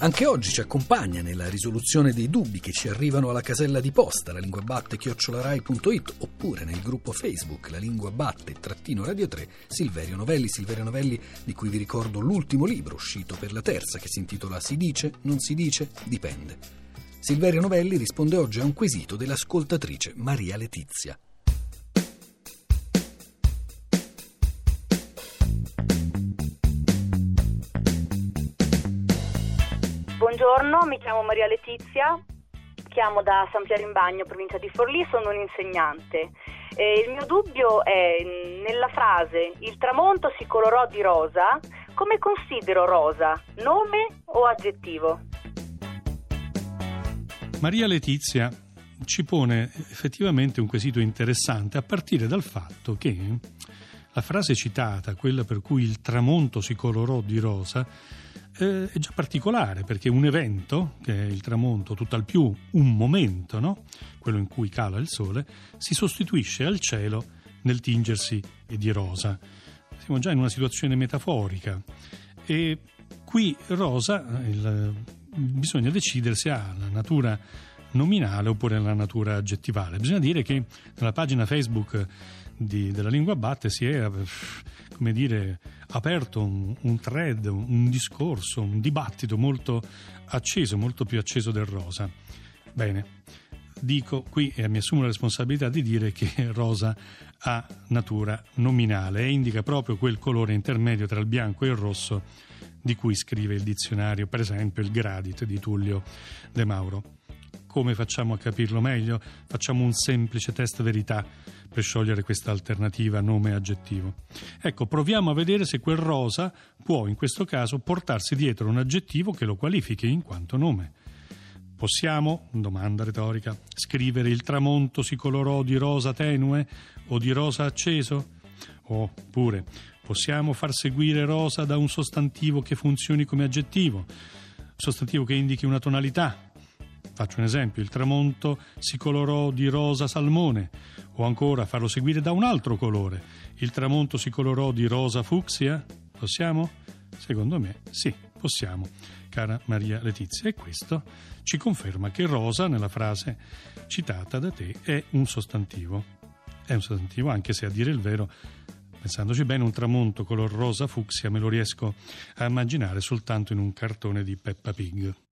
Anche oggi ci accompagna nella risoluzione dei dubbi che ci arrivano alla casella di posta lalinguabatte@rai.it oppure nel gruppo Facebook La Lingua Batte -radio3 Silverio Novelli, di cui vi ricordo l'ultimo libro uscito per la terza, che si intitola Si dice, non si dice, dipende. Silverio Novelli risponde oggi a un quesito dell'ascoltatrice Maria Letizia. Buongiorno, mi chiamo Maria Letizia, chiamo da San Piero in Bagno, provincia di Forlì, sono un insegnante. Il mio dubbio è, nella frase "il tramonto si colorò di rosa", come considero rosa, nome o aggettivo? Maria Letizia ci pone effettivamente un quesito interessante, a partire dal fatto che la frase citata, quella per cui il tramonto si colorò di rosa, è già particolare, perché un evento, che è il tramonto, tutt'al più un momento, no? Quello in cui cala il sole, si sostituisce al cielo nel tingersi di rosa. Siamo già in una situazione metaforica e qui rosa bisogna decidere se ha la natura nominale oppure la natura aggettivale. Bisogna dire che nella pagina Facebook della Lingua Batte si è aperto un thread, un discorso, un dibattito molto acceso, molto più acceso del rosa. Bene, dico qui e mi assumo la responsabilità di dire che rosa ha natura nominale e indica proprio quel colore intermedio tra il bianco e il rosso di cui scrive il dizionario, per esempio il Gradit di Tullio De Mauro. Come facciamo a capirlo meglio? Facciamo un semplice test verità per sciogliere questa alternativa nome-aggettivo. Ecco, proviamo a vedere se quel rosa può, in questo caso, portarsi dietro un aggettivo che lo qualifichi in quanto nome. Possiamo, domanda retorica, scrivere "il tramonto si colorò di rosa tenue" o di rosa acceso? Oppure, possiamo far seguire rosa da un sostantivo che funzioni come aggettivo, sostantivo che indichi una tonalità. Faccio un esempio: il tramonto si colorò di rosa salmone, o ancora farlo seguire da un altro colore. Il tramonto si colorò di rosa fucsia? Possiamo? Secondo me sì, possiamo, cara Maria Letizia, e questo ci conferma che rosa, nella frase citata da te, è un sostantivo. È un sostantivo, anche se, a dire il vero, pensandoci bene, un tramonto color rosa fucsia me lo riesco a immaginare soltanto in un cartone di Peppa Pig.